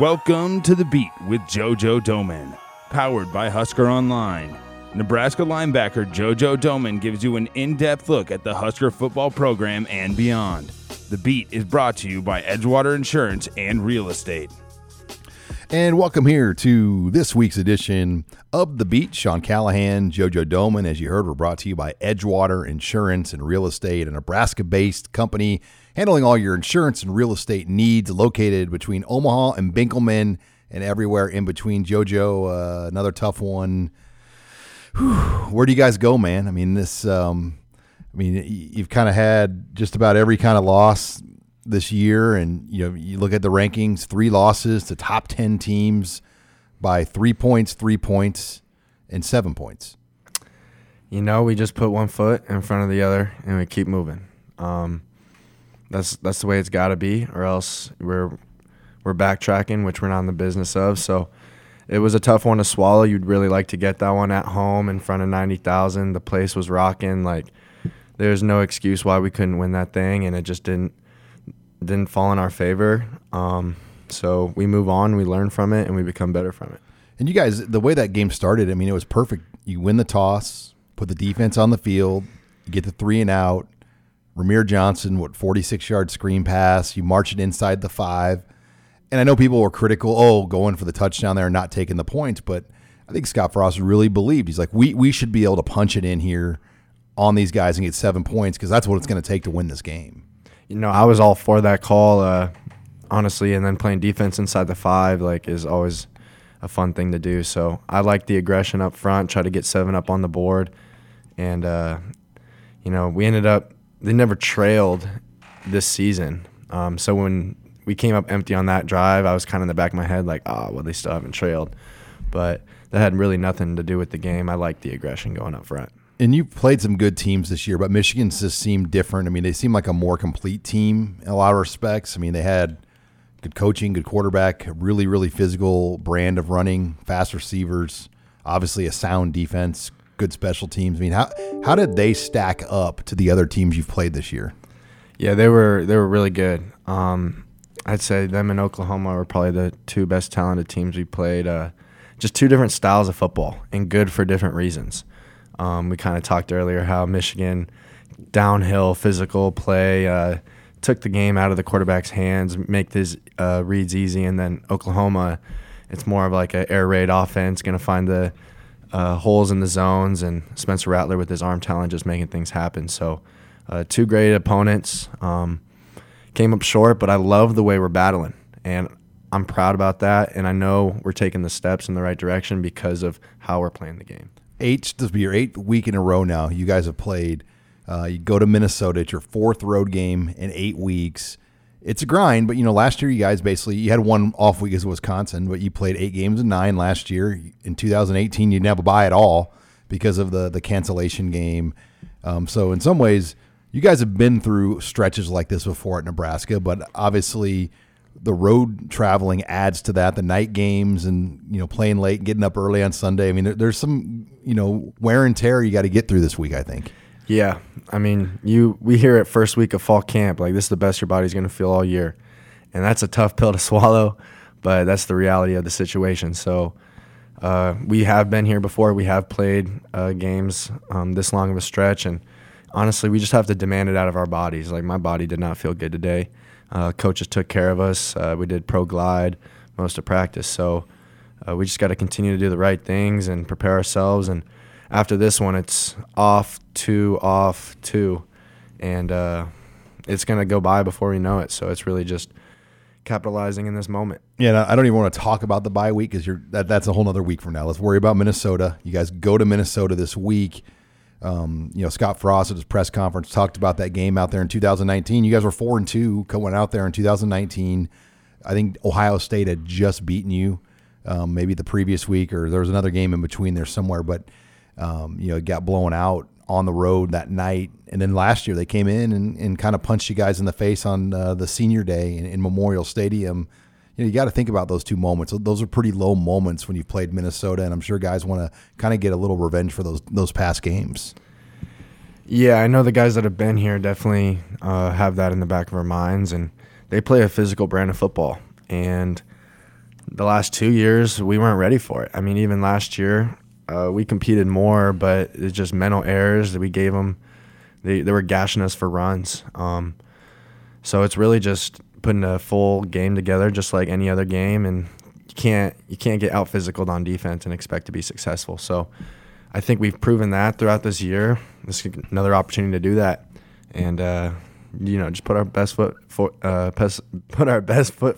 Welcome to The Beat with JoJo Domann, powered by Husker Online. Nebraska linebacker JoJo Domann gives you an in-depth look at the Husker football program and beyond. The Beat is brought to you by Edgewater Insurance and Real Estate. And welcome here to this week's edition of The Beat. Sean Callahan, JoJo Domann, as you heard, we're brought to you by Edgewater Insurance and Real Estate, a Nebraska-based company handling all your insurance and real estate needs, located between Omaha and Benkelman and everywhere in between. JoJo, another tough one. Whew. Where do you guys go, man? I mean, this. You've kind of had just about every kind of loss this year, and you look at the rankings: 3 losses to top 10 teams by 3 points, and 7 points. We just put one foot in front of the other, and we keep moving. That's the way it's got to be, or else we're backtracking, which we're not in the business of. So it was a tough one to swallow. You'd really like to get that one at home in front of 90,000. The place was rocking. Like, there's no excuse why we couldn't win that thing, and it just didn't fall in our favor. So we move on, we learn from it, and we become better from it. And you guys, the way that game started, I mean, it was perfect. You win the toss, put the defense on the field, you get the 3 and out. Ramir Johnson, 46-yard screen pass. You march it inside the 5. And I know people were critical, going for the touchdown there and not taking the points. But I think Scott Frost really believed. He's like, we should be able to punch it in here on these guys and get 7 points, because that's what it's going to take to win this game. I was all for that call, honestly. And then playing defense inside the 5 is always a fun thing to do. So I like the aggression up front, try to get 7 up on the board. And, we ended up, they never trailed this season. So when we came up empty on that drive, I was kind of in the back of my head they still haven't trailed. But that had really nothing to do with the game. I like the aggression going up front. And you played some good teams this year, but Michigan's just seemed different. I mean, they seem like a more complete team in a lot of respects. I mean, they had good coaching, good quarterback, really, really physical brand of running, fast receivers, obviously a sound defense, good special teams. I mean, how did they stack up to the other teams you've played this year? Yeah, they were really good. I'd say them and Oklahoma were probably the 2 best talented teams we played. Just 2 different styles of football, and good for different reasons. We kind of talked earlier how Michigan, downhill, physical play, took the game out of the quarterback's hands, make these reads easy. And then Oklahoma, it's more of like an air raid offense, going to find the holes in the zones, and Spencer Rattler with his arm talent just making things happen. So 2 great opponents. Came up short, but I love the way we're battling, and I'm proud about that, and I know we're taking the steps in the right direction because of how we're playing the game. This will be your 8th week in a row now you guys have played. You go to Minnesota. It's your 4th road game in 8 weeks. It's a grind, but last year you guys you had one off week as Wisconsin, but you played 8 games in 9 last year. In 2018, you didn't have a bye at all because of the cancellation game. So in some ways, you guys have been through stretches like this before at Nebraska, but obviously the road traveling adds to that. The night games and playing late and getting up early on Sunday. I mean, there's some wear and tear you got to get through this week, I think. Yeah, I mean, we hear it first week of fall camp, this is the best your body's going to feel all year. And that's a tough pill to swallow, but that's the reality of the situation. So we have been here before. We have played games this long of a stretch. And honestly, we just have to demand it out of our bodies. My body did not feel good today. Coaches took care of us. We did pro glide most of practice. So we just got to continue to do the right things and prepare ourselves. And after this one, it's off, two, and it's going to go by before we know it. So it's really just capitalizing in this moment. Yeah, and I don't even want to talk about the bye week because that's a whole other week from now. Let's worry about Minnesota. You guys go to Minnesota this week. Scott Frost at his press conference talked about that game out there in 2019. You guys were 4-2 going out there in 2019. I think Ohio State had just beaten you maybe the previous week, or there was another game in between there somewhere, but it got blown out on the road that night. And then last year they came in and kind of punched you guys in the face on the senior day in Memorial Stadium. You got to think about those two moments. Those are pretty low moments when you've played Minnesota, and I'm sure guys want to kind of get a little revenge for those past games. Yeah, I know the guys that have been here definitely have that in the back of our minds, and they play a physical brand of football. And the last 2 years, we weren't ready for it. I mean, even last year, we competed more, but it's just mental errors that we gave them. They were gashing us for runs. So it's really just putting a full game together just like any other game, and you can't get out physicaled on defense and expect to be successful. So I think we've proven that throughout this year. This is another opportunity to do that, and just put our best foot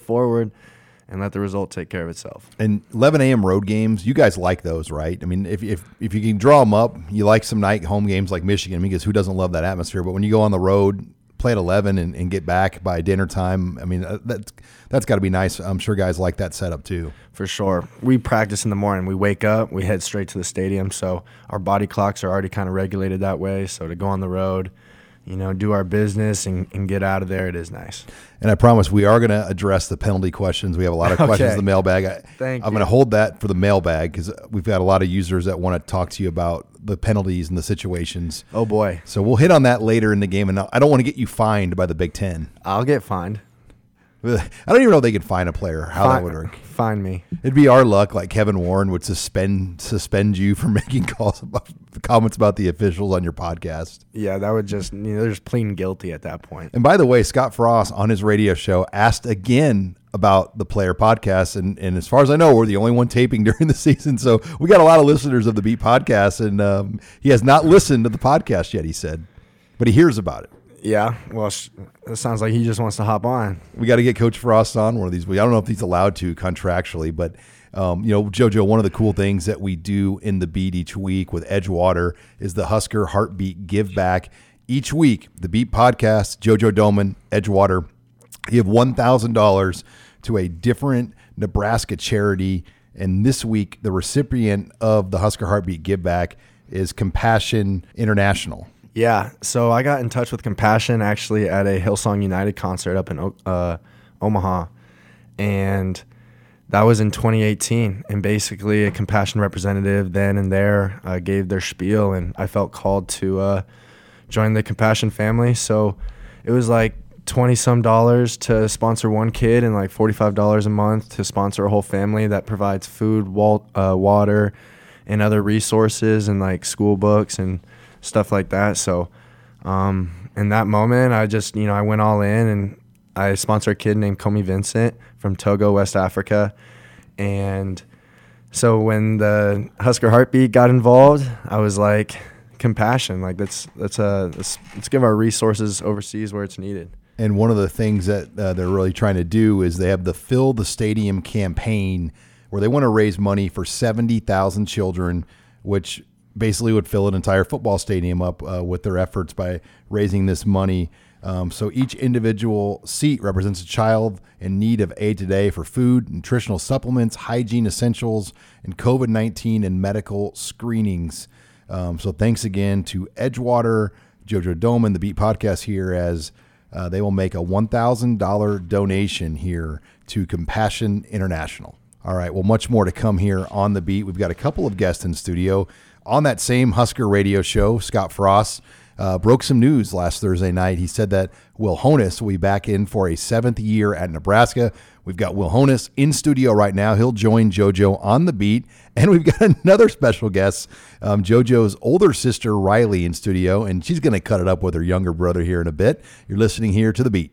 forward and let the result take care of itself. And 11 a.m. road games, you guys like those, right? I mean, if you can draw them up, you like some night home games like Michigan, because who doesn't love that atmosphere? But when you go on the road, play at 11 and get back by dinner time. I mean, that's got to be nice. I'm sure guys like that setup too. For sure. We practice in the morning. We wake up, we head straight to the stadium. So our body clocks are already kind of regulated that way. So to go on the road, do our business and get out of there, it is nice. And I promise we are going to address the penalty questions. We have a lot of questions in the mailbag. I'm going to hold that for the mailbag because we've got a lot of users that want to talk to you about the penalties and the situations. Oh, boy. So we'll hit on that later in the game. And I don't want to get you fined by the Big Ten. I'll get fined. I don't even know if they could fine a player, how that would work. Fine me. It'd be our luck, like Kevin Warren would suspend you for making comments about the officials on your podcast. Yeah, that would just, they're just plain guilty at that point. And by the way, Scott Frost on his radio show asked again about the player podcast. And as far as I know, we're the only one taping during the season. So we got a lot of listeners of the Beat podcast, and he has not listened to the podcast yet, he said, but he hears about it. Yeah, well, it sounds like he just wants to hop on. We got to get Coach Frost on one of these. I don't know if he's allowed to contractually, but, JoJo, one of the cool things that we do in the Beat each week with Edgewater is the Husker Heartbeat Give Back. Each week, the Beat podcast, JoJo Domann, Edgewater, give $1,000 to a different Nebraska charity. And this week, the recipient of the Husker Heartbeat Give Back is Compassion International. Yeah, so I got in touch with Compassion actually at a Hillsong United concert up in Omaha, and that was in 2018. And basically a Compassion representative then and there gave their spiel, and I felt called to join the Compassion family. So it was like $20-some to sponsor one kid and like $45 a month to sponsor a whole family that provides food, water, and other resources and like school books and stuff like that. So in that moment, I just, I went all in, and I sponsored a kid named Comey Vincent from Togo, West Africa. And so when the Husker Heartbeat got involved, I was like, Compassion, like let's give our resources overseas where it's needed. And one of the things that they're really trying to do is they have the Fill the Stadium campaign, where they want to raise money for 70,000 children, which basically would fill an entire football stadium up with their efforts by raising this money. So each individual seat represents a child in need of aid today for food, nutritional supplements, hygiene essentials, and COVID-19 and medical screenings. So thanks again to Edgewater, JoJo Domann, the Beat Podcast here, as they will make a $1,000 donation here to Compassion International. All right, well, much more to come here on The Beat. We've got a couple of guests in studio. On that same Husker radio show, Scott Frost broke some news last Thursday night. He said that Will Honas will be back in for a 7th year at Nebraska. We've got Will Honas in studio right now. He'll join JoJo on The Beat. And we've got another special guest, JoJo's older sister, Riley, in studio. And she's going to cut it up with her younger brother here in a bit. You're listening here to The Beat.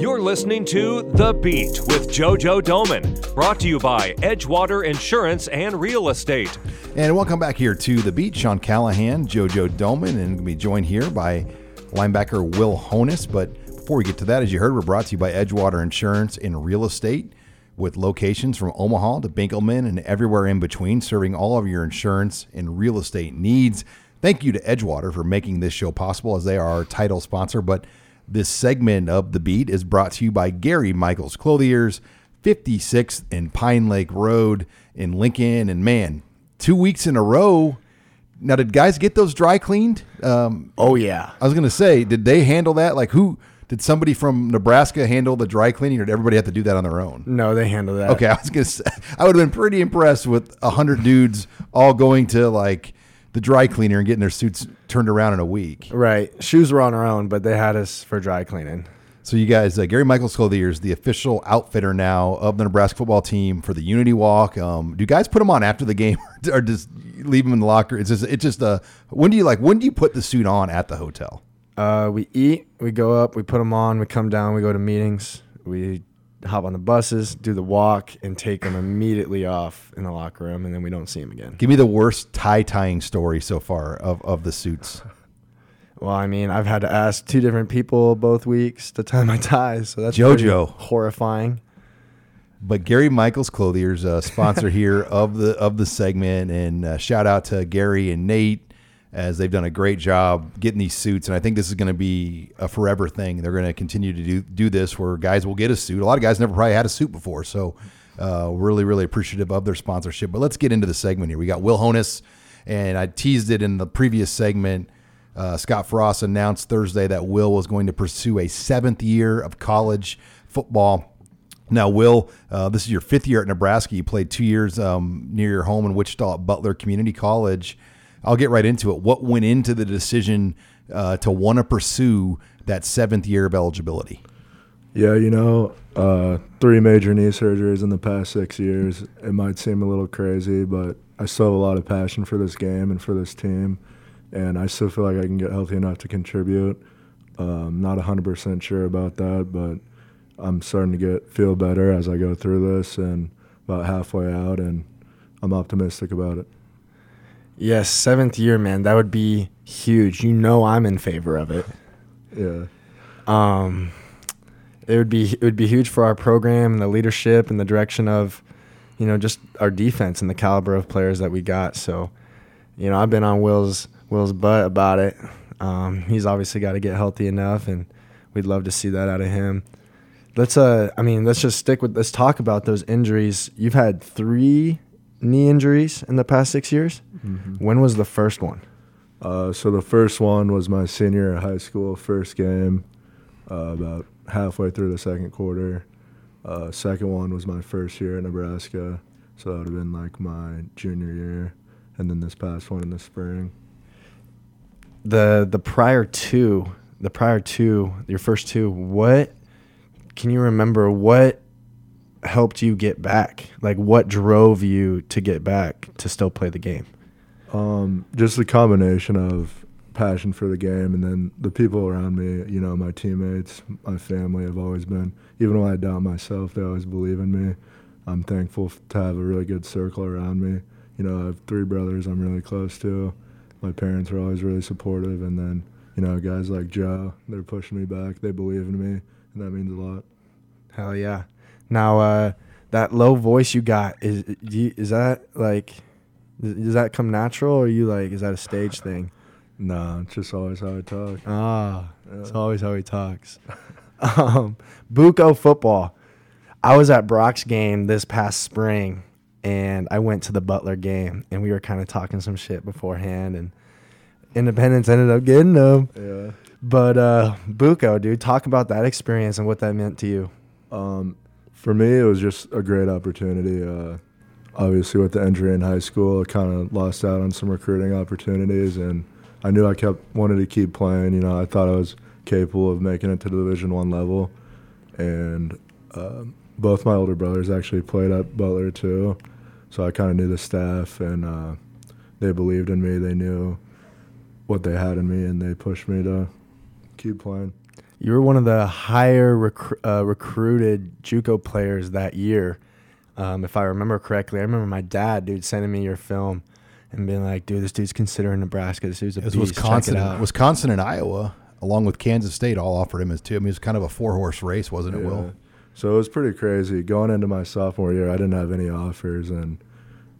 You're listening to The Beat with JoJo Domann, brought to you by Edgewater Insurance and Real Estate. And welcome back here to The Beat. Sean Callahan, JoJo Domann, and we'll be joined here by linebacker Will Honas. But before we get to that, as you heard, we're brought to you by Edgewater Insurance and Real Estate, with locations from Omaha to Benkelman and everywhere in between, serving all of your insurance and real estate needs. Thank you to Edgewater for making this show possible, as they are our title sponsor. But this segment of The Beat is brought to you by Gary Michaels Clothiers, 56th and Pine Lake Road in Lincoln. And man, 2 weeks in a row. Now, did guys get those dry cleaned? Oh, yeah. I was going to say, did they handle that? Like, who did somebody from Nebraska handle the dry cleaning, or did everybody have to do that on their own? No, they handled that. Okay, I was going to say, I would have been pretty impressed with 100 dudes all going to, like, the dry cleaner and getting their suits turned around in a week. Right. Shoes were on our own, but they had us for dry cleaning. So you guys, Gary Michaels Clothiers, the official outfitter now of the Nebraska football team for the Unity Walk. Do you guys put them on after the game, or just leave them in the locker? When do you put the suit on at the hotel? We eat, we go up, we put them on, we come down, we go to meetings, we hop on the buses, do the walk, and take them immediately off in the locker room, and then we don't see them again. Give me the worst tie-tying story so far of the suits. Well, I mean, I've had to ask two different people both weeks to tie my ties, so that's JoJo horrifying. But Gary Michaels Clothiers, sponsor here of the segment, and shout out to Gary and Nate, as they've done a great job getting these suits. And I think this is going to be a forever thing. They're going to continue to do this, where guys will get a suit. A lot of guys never probably had a suit before. So really, really appreciative of their sponsorship. But let's get into the segment here. We got Will Honas, and I teased it in the previous segment. Scott Frost announced Thursday that Will was going to pursue a 7th year of college football. Now, Will, this is your 5th year at Nebraska. You played 2 years near your home in Wichita at Butler Community College. I'll get right into it. What went into the decision to want to pursue that 7th year of eligibility? Yeah, 3 major knee surgeries in the past 6 years. It might seem a little crazy, but I still have a lot of passion for this game and for this team, and I still feel like I can get healthy enough to contribute. I'm not 100% sure about that, but I'm starting to feel better as I go through this, and about halfway out, and I'm optimistic about it. Yes, 7th year, man. That would be huge. I'm in favor of it. Yeah. It would be huge for our program and the leadership and the direction of, just our defense and the caliber of players that we got. So, I've been on Will's butt about it. He's obviously got to get healthy enough, and we'd love to see that out of him. Let's talk about those injuries. You've had 3 knee injuries in the past 6 years. Mm-hmm. When was the first one? So the first one was my senior year of high school, first game, about halfway through the second quarter. Second one was my first year at Nebraska, so that would have been like my junior year, and then this past one in the spring. The prior two, your first two, what can you remember? What helped you get back? Like, what drove you to get back to still play the game? Just the combination of passion for the game, and then the people around me, my teammates, my family have always been, even when I doubt myself, they always believe in me. I'm thankful to have a really good circle around me. I have 3 brothers I'm really close to. My parents were always really supportive, and then, guys like Joe, they're pushing me back. They believe in me, and that means a lot. Hell yeah. Now, that low voice you got, does that come natural, or is that a stage thing? No, it's just always how I talk. It's always how he talks. Bucco football. I was at Brock's game this past spring, and I went to the Butler game, and we were kind of talking some shit beforehand, and Independence ended up getting them. Yeah. But Bucco, dude, talk about that experience and what that meant to you. For me, it was just a great opportunity. Obviously, with the injury in high school, I kind of lost out on some recruiting opportunities, and I knew I wanted to keep playing. I thought I was capable of making it to the Division I level, and both my older brothers actually played at Butler too, So I kind of knew the staff, and they believed in me. They knew what they had in me, and they pushed me to keep playing. You were one of the higher recruited JUCO players that year, if I remember correctly. I remember my dad, dude, sending me your film and being like, dude, this dude's considering Nebraska. This dude's a beast. Wisconsin, check it out. Wisconsin and Iowa, along with Kansas State, all offered him as two. I mean, it was kind of a four-horse race, wasn't it, Will? So it was pretty crazy. Going into my sophomore year, I didn't have any offers, and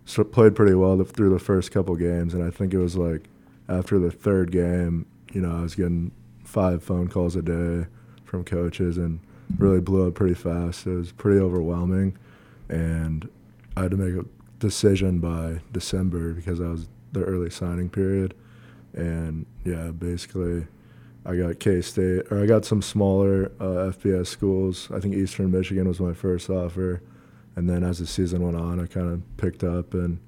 so played pretty well through the first couple games. And I think it was like after the third game, you know, I was getting 5 phone calls a day from coaches and really blew up pretty fast. It was pretty overwhelming, and I had to make a decision by December because I was the early signing period. And yeah, basically I got K-State, or I got some smaller FBS schools. I think Eastern Michigan was my first offer, and then as the season went on, I kind of picked up and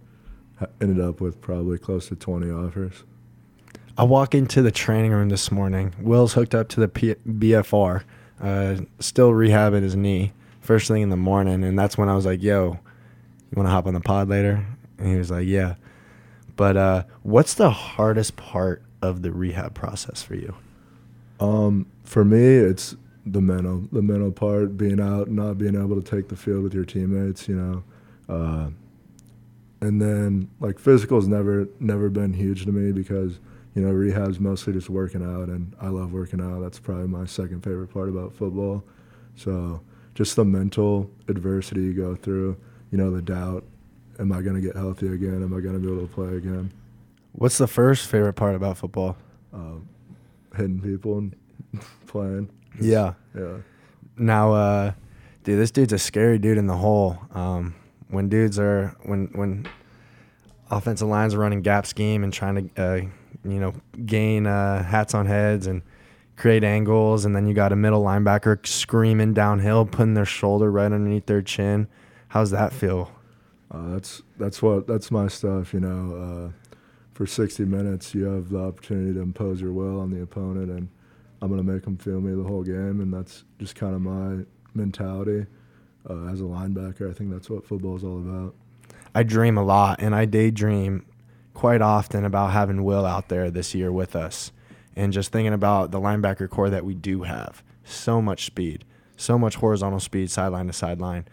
ended up with probably close to 20 offers. I walk into the training room this morning. Will's hooked up to the BFR, still rehabbing his knee first thing in the morning, and that's when I was like, yo, you want to hop on the pod later? And he was like, yeah. But what's the hardest part of the rehab process for you? For me, it's the mental part, being out, not being able to take the field with your teammates, you know. And then, like, physical's never been huge to me because, you know, rehab's mostly just working out, and I love working out. That's probably my second favorite part about football. So just the mental adversity you go through, you know, the doubt, am I going to get healthy again? Am I going to be able to play again? What's the first favorite part about football? Hitting people and playing. Yeah. Yeah. Now, dude, this dude's a scary dude in the hole. When offensive lines are running gap scheme and trying to, you know, gain hats on heads and create angles, and then you got a middle linebacker screaming downhill, putting their shoulder right underneath their chin. How's that feel? That's my stuff, you know. For 60 minutes, you have the opportunity to impose your will on the opponent, and I'm going to make them feel me the whole game, and that's just kind of my mentality. As a linebacker, I think that's what football is all about. I dream a lot, and I daydream quite often about having Will out there this year with us and just thinking about the linebacker core that we do have. So much speed, so much horizontal speed, sideline to sideline.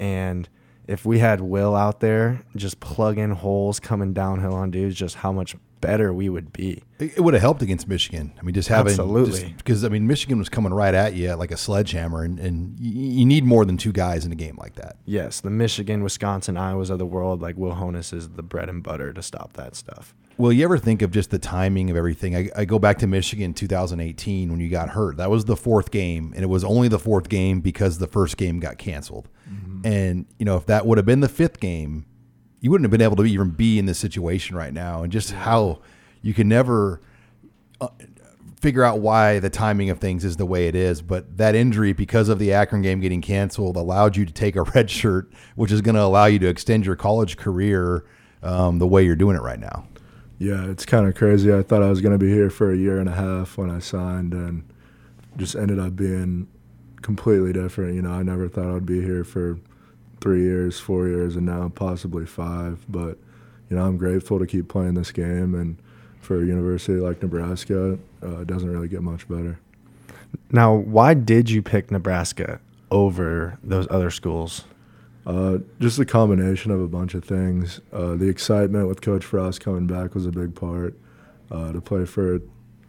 And if we had Will out there just plugging holes coming downhill on dudes, just how much better we would be. It would have helped against Michigan. I mean, just having – absolutely. Because, I mean, Michigan was coming right at you like a sledgehammer, and you need more than two guys in a game like that. Yes, the Michigan, Wisconsin, Iowas of the world, like Will Honas is the bread and butter to stop that stuff. Will, you ever think of just the timing of everything? I go back to Michigan 2018 when you got hurt. That was the fourth game, and it was only the fourth game because the first game got canceled. Mm-hmm. And, you know, if that would have been the fifth game, you wouldn't have been able to even be in this situation right now, and just how you can never figure out why the timing of things is the way it is. But that injury, because of the Akron game getting canceled, allowed you to take a red shirt, which is going to allow you to extend your college career the way you're doing it right now. Yeah, it's kind of crazy. I thought I was going to be here for a year and a half when I signed, and just ended up being completely different. You know, I never thought I'd be here for 3 years, 4 years, and now possibly 5. But, you know, I'm grateful to keep playing this game, and for a university like Nebraska, it doesn't really get much better. Now, why did you pick Nebraska over those other schools? Just a combination of a bunch of things. The excitement with Coach Frost coming back was a big part. To play for a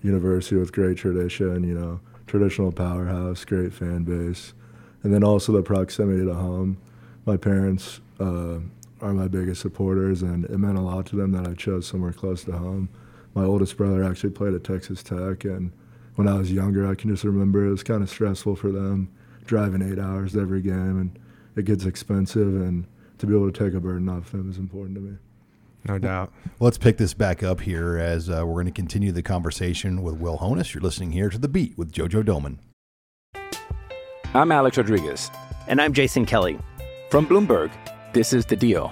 university with great tradition, you know, traditional powerhouse, great fan base, and then also the proximity to home. My parents are my biggest supporters, and it meant a lot to them that I chose somewhere close to home. My oldest brother actually played at Texas Tech, and when I was younger, I can just remember it was kind of stressful for them, driving 8 hours every game, and it gets expensive, and to be able to take a burden off them is important to me. No doubt. Well, let's pick this back up here as we're going to continue the conversation with Will Honas. You're listening here to The Beat with JoJo Domann. I'm Alex Rodriguez. And I'm Jason Kelly. From Bloomberg, this is The Deal.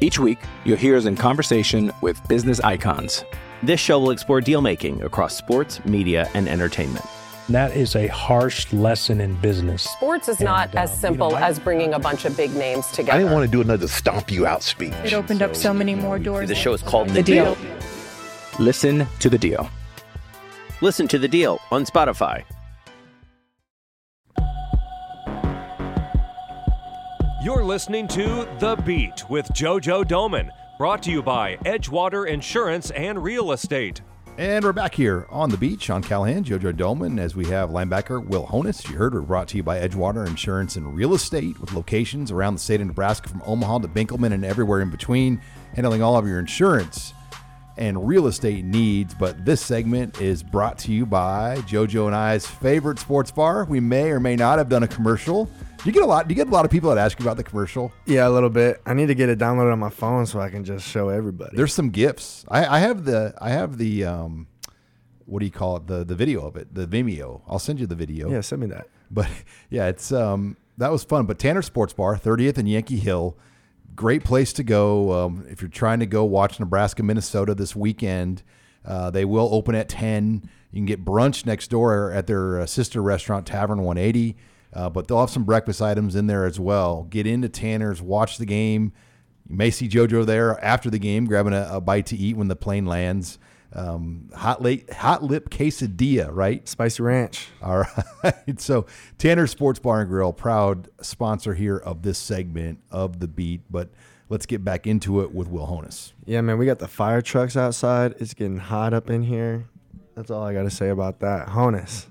Each week, you'll hear us in conversation with business icons. This show will explore deal-making across sports, media, and entertainment. And that is a harsh lesson in business. Sports is not as simple as bringing a bunch of big names together. I didn't want to do another stomp you out speech. It opened up so many more doors. The show is called The Deal. Listen to The Deal. Listen to The Deal on Spotify. You're listening to The Beat with JoJo Domann, brought to you by Edgewater Insurance and Real Estate. And we're back here on The Beat. Sean Callahan, JoJo Domann, as we have linebacker Will Honas. You heard, we're brought to you by Edgewater Insurance and Real Estate, with locations around the state of Nebraska from Omaha to Benkelman and everywhere in between, handling all of your insurance and real estate needs. But this segment is brought to you by JoJo and I's favorite sports bar. We may or may not have done a commercial. Do you get a lot of people that ask you about the commercial? Yeah, a little bit. I need to get it downloaded on my phone so I can just show everybody. There's some GIFs. I have the what do you call it? The video of it, the Vimeo. I'll send you the video. Yeah, send me that. But yeah, it's that was fun. But Tanner Sports Bar, 30th and Yankee Hill, great place to go if you're trying to go watch Nebraska, Minnesota this weekend. They will open at 10. You can get brunch next door at their sister restaurant, Tavern 180. But they'll have some breakfast items in there as well. Get into Tanner's, watch the game. You may see JoJo there after the game, grabbing a bite to eat when the plane lands. Hot lip quesadilla, right? Spicy ranch. All right. So Tanner's Sports Bar and Grill, proud sponsor here of this segment of The Beat. But let's get back into it with Will Honas. Yeah, man, we got the fire trucks outside. It's getting hot up in here. That's all I got to say about that. Honas.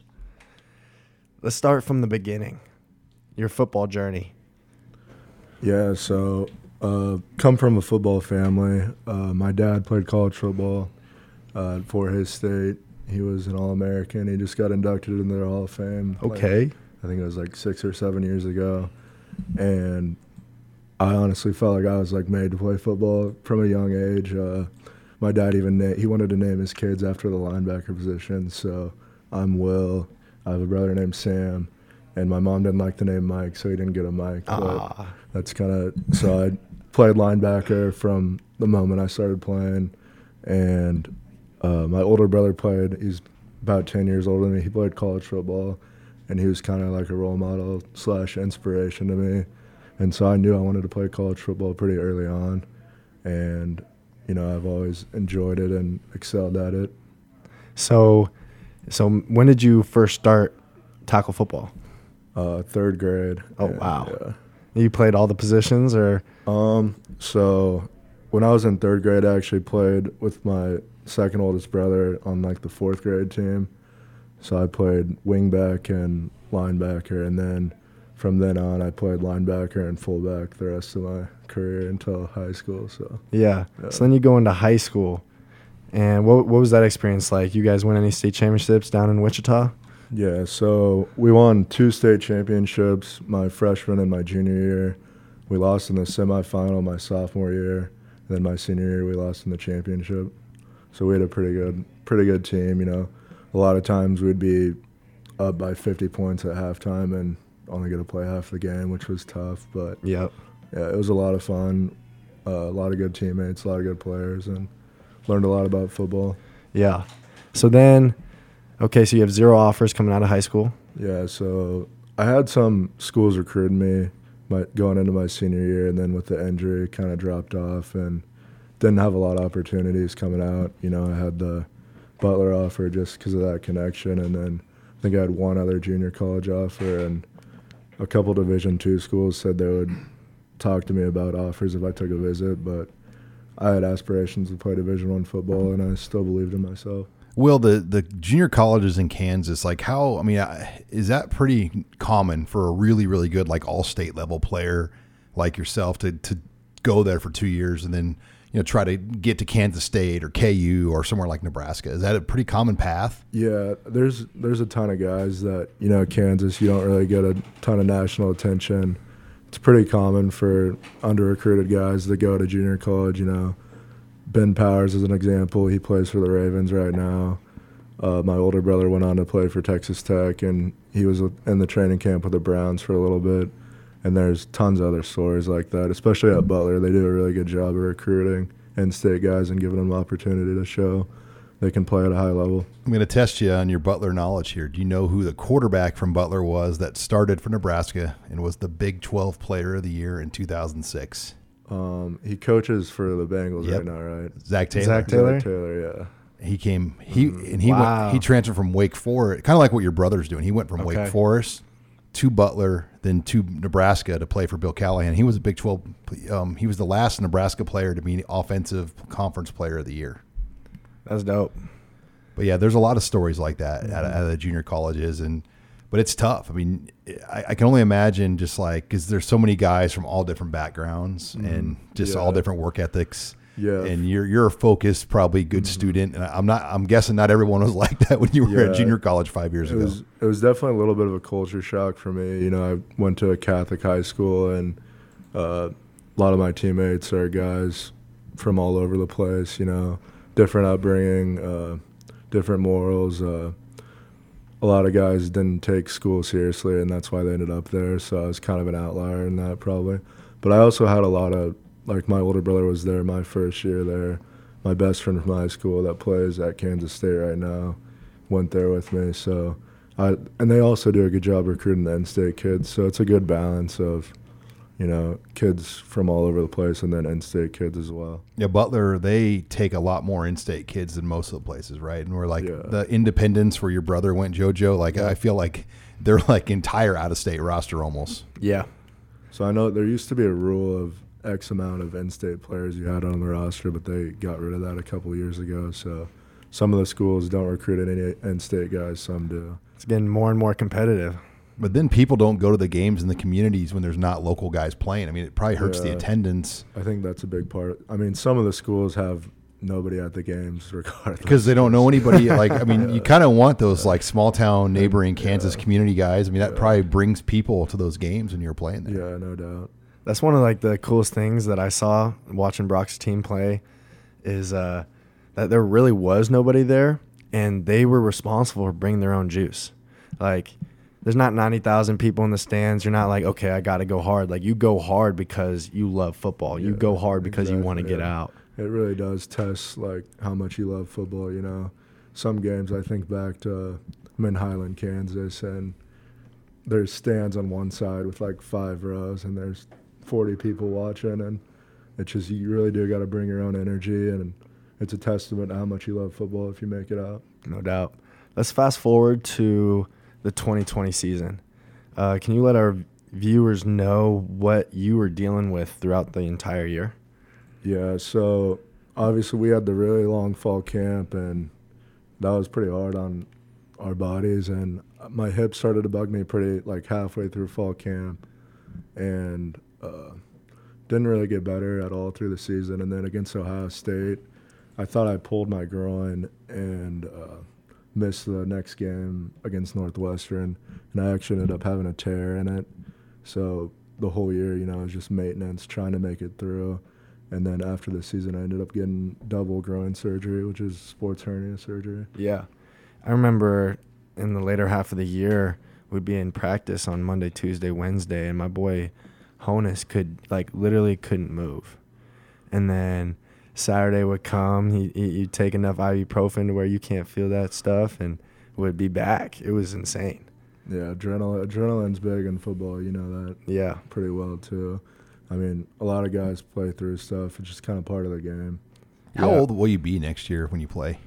Let's start from the beginning, your football journey. Yeah, so come from a football family. My dad played college football for his state. He was an All-American. He just got inducted into their Hall of Fame. Okay. I think it was like 6 or 7 years ago. And I honestly felt like I was like made to play football from a young age. My dad even he wanted to name his kids after the linebacker position, so I'm Will. I have a brother named Sam, and my mom didn't like the name Mike, so he didn't get a Mike. That's kind of, so I played linebacker from the moment I started playing, and my older brother played. He's about 10 years older than me. He played college football, and he was kind of like a role model / inspiration to me, and so I knew I wanted to play college football pretty early on, and, you know, I've always enjoyed it and excelled at it. So when did you first start tackle football? Third grade. Oh, and, wow. Yeah. You played all the positions or? So when I was in third grade, I actually played with my second oldest brother on like the fourth grade team. So I played wingback and linebacker. And then from then on, I played linebacker and fullback the rest of my career until high school. So yeah. So then you go into high school. And what was that experience like? You guys won any state championships down in Wichita? Yeah, so we won 2 state championships my freshman and my junior year. We lost in the semifinal my sophomore year. And then my senior year, we lost in the championship. So we had a pretty good team, you know. A lot of times we'd be up by 50 points at halftime and only get to play half the game, which was tough. But yeah, it was a lot of fun, a lot of good teammates, a lot of good players, and learned a lot about football. Yeah. So then, okay, so you have 0 offers coming out of high school. Yeah, so I had some schools recruiting me going into my senior year, and then with the injury, kind of dropped off and didn't have a lot of opportunities coming out. You know, I had the Butler offer just because of that connection, and then I think I had one other junior college offer, and a couple Division II schools said they would talk to me about offers if I took a visit, but I had aspirations to play Division I football, and I still believed in myself. Will, the junior colleges in Kansas, like how, I mean, is that pretty common for a really, really good, like all-state level player like yourself to go there for 2 years and then, you know, try to get to Kansas State or KU or somewhere like Nebraska? Is that a pretty common path? Yeah, there's a ton of guys that, you know, Kansas, you don't really get a ton of national attention. It's pretty common for under-recruited guys that go to junior college, you know. Ben Powers is an example. He plays for the Ravens right now. My older brother went on to play for Texas Tech, and he was in the training camp with the Browns for a little bit. And there's tons of other stories like that, especially at Butler. They do a really good job of recruiting in-state guys and giving them the opportunity to show that can play at a high level. I'm going to test you on your Butler knowledge here. Do you know who the quarterback from Butler was that started for Nebraska and was the Big 12 Player of the Year in 2006? He coaches for the Bengals right now, right? Zach Taylor. Yeah. He came. He transferred from Wake Forest, kind of like what your brother's doing. He went from Wake Forest to Butler, then to Nebraska to play for Bill Callahan. He was a Big 12. He was the last Nebraska player to be an offensive conference player of the year. That's dope. But yeah, there's a lot of stories like that out of the junior colleges, but it's tough. I mean, I can only imagine just like, because there's so many guys from all different backgrounds and just all different work ethics. Yeah, and you're a focused, probably good student, and I'm guessing not everyone was like that when you were at junior college 5 years ago. It was definitely a little bit of a culture shock for me. You know, I went to a Catholic high school, and a lot of my teammates are guys from all over the place. You know, different upbringing, different morals. A lot of guys didn't take school seriously, and that's why they ended up there. So I was kind of an outlier in that, probably. But I also had a lot of, like, my older brother was there my first year there. My best friend from high school that plays at Kansas State right now went there with me. So, and they also do a good job recruiting the in-state kids. So it's a good balance of, you know, kids from all over the place and then in-state kids as well. Yeah, Butler, they take a lot more in-state kids than most of the places, right? And we're like the independents where your brother went, JoJo, like I feel like they're like entire out-of-state roster almost. Yeah. So I know there used to be a rule of X amount of in-state players you had on the roster, but they got rid of that a couple of years ago. So some of the schools don't recruit any in-state guys, some do. It's getting more and more competitive. But then people don't go to the games in the communities when there's not local guys playing. I mean, it probably hurts the attendance. I think that's a big part. I mean, some of the schools have nobody at the games regardless. Because they don't know anybody. Like, I mean, you kind of want those like small-town neighboring Kansas community guys. I mean, that probably brings people to those games when you're playing there. Yeah, no doubt. That's one of like the coolest things that I saw watching Brock's team play is that there really was nobody there, and they were responsible for bringing their own juice. Like, there's not 90,000 people in the stands. You're not like, okay, I got to go hard. Like, you go hard because you love football. You go hard because you want to get out. It really does test like how much you love football, you know. Some games I think back to, I'm in Highland, Kansas, and there's stands on one side with like 5 rows, and there's 40 people watching, and it's just, you really do got to bring your own energy, and it's a testament to how much you love football if you make it up. No doubt. Let's fast forward to the 2020 season. Can you let our viewers know what you were dealing with throughout the entire year? Yeah, so obviously we had the really long fall camp, and that was pretty hard on our bodies, and my hips started to bug me pretty like halfway through fall camp, and didn't really get better at all through the season. And then against Ohio State, I thought I pulled my groin and missed the next game against Northwestern, and I actually ended up having a tear in it. So the whole year, you know, I was just maintenance, trying to make it through. And then after the season, I ended up getting double groin surgery, which is sports hernia surgery. Yeah. I remember in the later half of the year, we'd be in practice on Monday, Tuesday, Wednesday, and my boy Honas literally couldn't move. And then Saturday would come, you'd take enough ibuprofen to where you can't feel that stuff, and would be back. It was insane. Yeah, adrenaline's big in football, you know that. Yeah, pretty well too. I mean, a lot of guys play through stuff. It's just kind of part of the game. How old will you be next year when you play?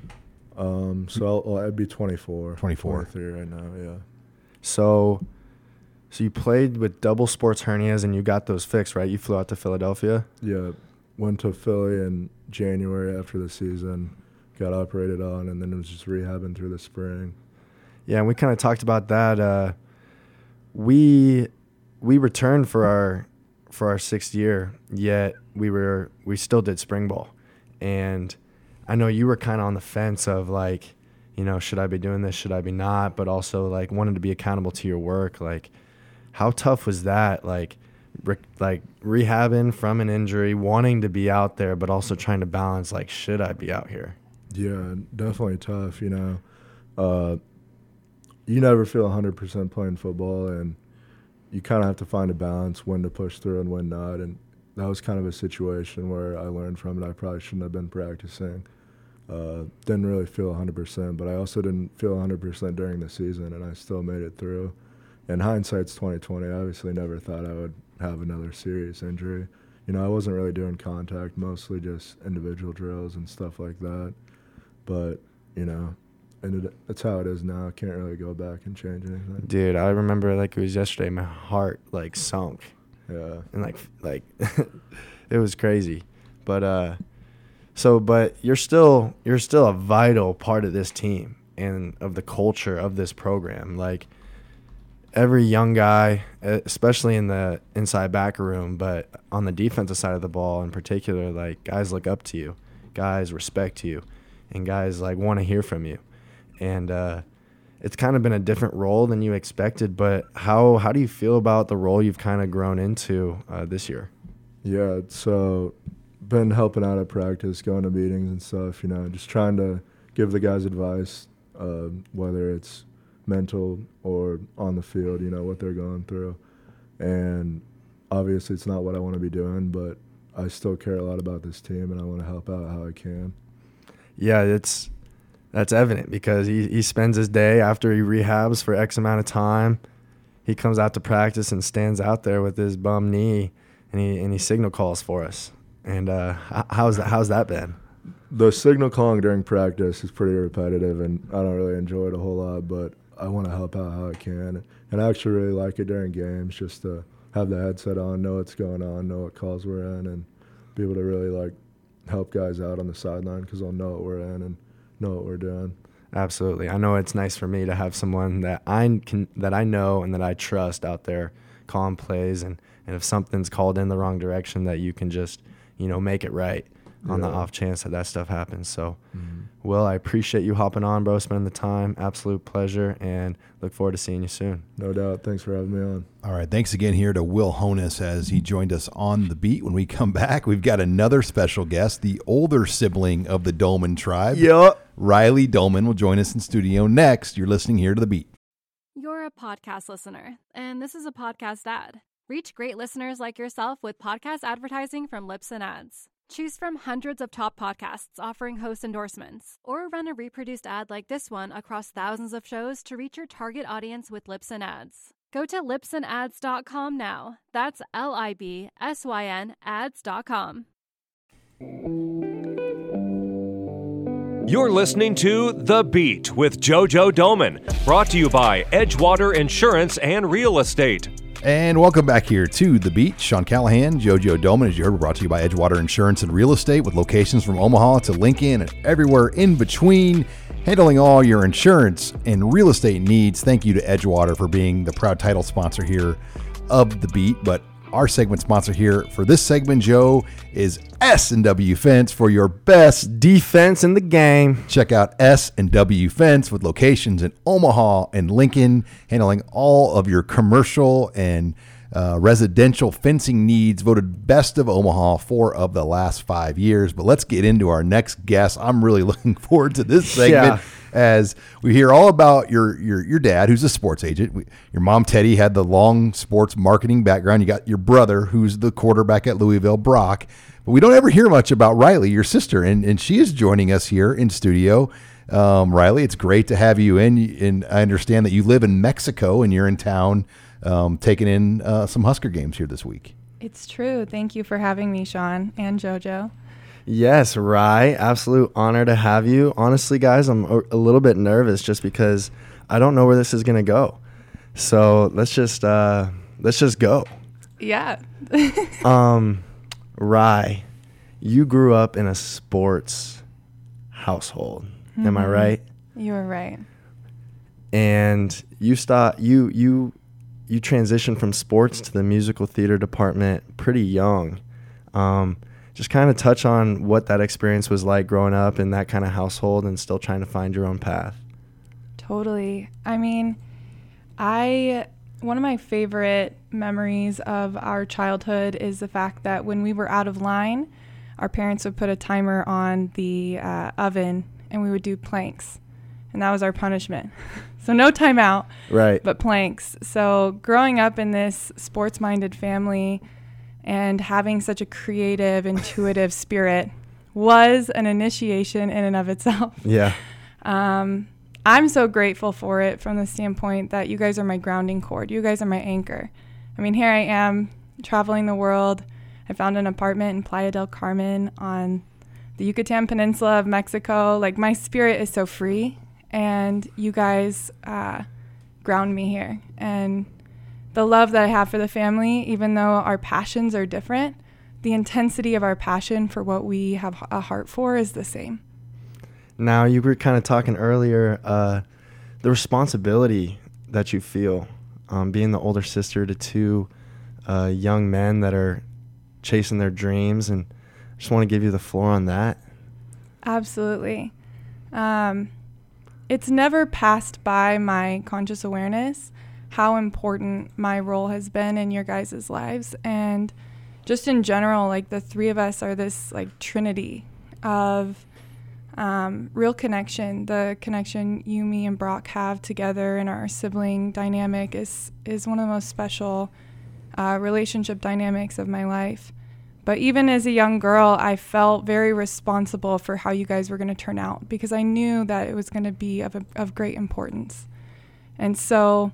So I'd be 23 right now, yeah. So you played with double sports hernias, and you got those fixed, right? You flew out to Philadelphia? Yeah, went to Philly in January after the season, got operated on, and then it was just rehabbing through the spring. Yeah, and we kind of talked about that. We returned for our 6th year, yet we still did spring ball. And I know you were kind of on the fence of like, you know, should I be doing this? Should I be not? But also like wanted to be accountable to your work, like. How tough was that, like rehabbing from an injury, wanting to be out there, but also trying to balance, like, should I be out here? Yeah, definitely tough, you know. You never feel 100% playing football, and you kind of have to find a balance when to push through and when not, and that was kind of a situation where I learned from it. I probably shouldn't have been practicing Didn't really feel 100%, but I also didn't feel 100% during the season, and I still made it through. And hindsight's 20/20. I obviously never thought I would have another serious injury. You know, I wasn't really doing contact, mostly just individual drills and stuff like that. But, you know, and that's how it is now. I can't really go back and change anything. Dude, I remember like it was yesterday. My heart like sunk. Yeah. And like it was crazy. But but you're still a vital part of this team and of the culture of this program. Like every young guy, especially in the inside back room, but on the defensive side of the ball in particular, like guys look up to you, guys respect you, and guys like want to hear from you. And it's kind of been a different role than you expected, but how do you feel about the role you've kind of grown into this year? Yeah, so been helping out at practice, going to meetings and stuff, you know, just trying to give the guys advice, whether it's mental or on the field, you know, what they're going through. And obviously it's not what I want to be doing, but I still care a lot about this team and I want to help out how I can. Yeah, that's evident because he spends his day after he rehabs for X amount of time. He comes out to practice and stands out there with his bum knee, and he signal calls for us. And how's that been? The signal calling during practice is pretty repetitive, and I don't really enjoy it a whole lot, but I want to help out how I can. And I actually really like it during games just to have the headset on, know what's going on, know what calls we're in, and be able to really, like, help guys out on the sideline because I'll know what we're in and know what we're doing. Absolutely. I know it's nice for me to have someone that I know and that I trust out there calling plays, and if something's called in the wrong direction, that you can just, you know, make it right on the off chance that stuff happens. So, Will, I appreciate you hopping on, bro, spending the time. Absolute pleasure, and look forward to seeing you soon. No doubt. Thanks for having me on. All right. Thanks again here to Will Honas as he joined us on The Beat. When we come back, we've got another special guest, the older sibling of the Domann tribe. Yep. Riley Domann will join us in studio next. You're listening here to The Beat. You're a podcast listener, and this is a podcast ad. Reach great listeners like yourself with podcast advertising from Libsyn Ads. Choose from hundreds of top podcasts offering host endorsements, or run a reproduced ad like this one across thousands of shows to reach your target audience with Libsyn Ads. Go to libsynads.com now. That's LIBSYN ads.com. You're listening to The Beat with JoJo Domann, brought to you by Edgewater Insurance and Real Estate. And welcome back here to The Beat. Sean Callahan, JoJo Domann, as you heard, brought to you by Edgewater Insurance and Real Estate, with locations from Omaha to Lincoln and everywhere in between, handling all your insurance and real estate needs. Thank you to Edgewater for being the proud title sponsor here of The Beat. But our segment sponsor here for this segment, Joe, is S&W Fence for your best defense in the game. Check out S&W Fence with locations in Omaha and Lincoln, handling all of your commercial and residential fencing needs. Voted best of Omaha 4 of the last 5 years. But let's get into our next guest. I'm really looking forward to this segment. Yeah. As we hear all about your dad, who's a sports agent. Your mom, Teddy, had the long sports marketing background. You got your brother, who's the quarterback at Louisville, Brock. But we don't ever hear much about Riley, your sister, and she is joining us here in studio. Riley, it's great to have you in. And I understand that you live in Mexico and you're in town taking in some Husker games here this week. It's true. Thank you for having me, Sean and JoJo. Yes, Rye, absolute honor to have you. Honestly, guys, I'm a little bit nervous just because I don't know where this is going to go. So let's just go. Yeah. Rye, you grew up in a sports household. Mm-hmm. Am I right? You were right. And you transitioned from sports to the musical theater department pretty young. Just kind of touch on what that experience was like growing up in that kind of household and still trying to find your own path. Totally. I mean, one of my favorite memories of our childhood is the fact that when we were out of line, our parents would put a timer on the oven and we would do planks. And that was our punishment. So no timeout, right? But planks. So growing up in this sports-minded family and having such a creative, intuitive spirit was an initiation in and of itself. Yeah. I'm so grateful for it from the standpoint that you guys are my grounding cord. You guys are my anchor. I mean, here I am traveling the world. I found an apartment in Playa del Carmen on the Yucatan Peninsula of Mexico. Like, my spirit is so free, and you guys ground me here. And the love that I have for the family, even though our passions are different, the intensity of our passion for what we have a heart for is the same. Now, you were kind of talking earlier, the responsibility that you feel, being the older sister to two young men that are chasing their dreams, and I just want to give you the floor on that. Absolutely. It's never passed by my conscious awareness how important my role has been in your guys' lives, and just in general, like, the three of us are this, like, trinity of real connection. The connection you, me, and Brock have together in our sibling dynamic is one of the most special relationship dynamics of my life. But even as a young girl, I felt very responsible for how you guys were going to turn out, because I knew that it was going to be of great importance. And so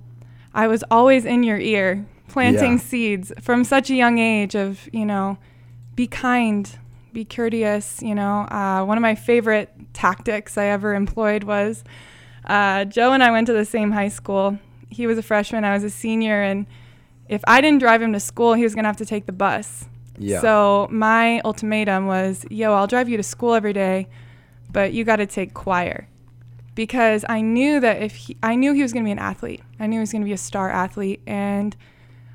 I was always in your ear, planting seeds from such a young age of, you know, be kind, be courteous. You know, one of my favorite tactics I ever employed was Joe and I went to the same high school. He was a freshman, I was a senior, and if I didn't drive him to school, he was going to have to take the bus. Yeah. So my ultimatum was, yo, I'll drive you to school every day, but you got to take choir. Because I knew that I knew he was going to be an athlete. I knew he was going to be a star athlete. And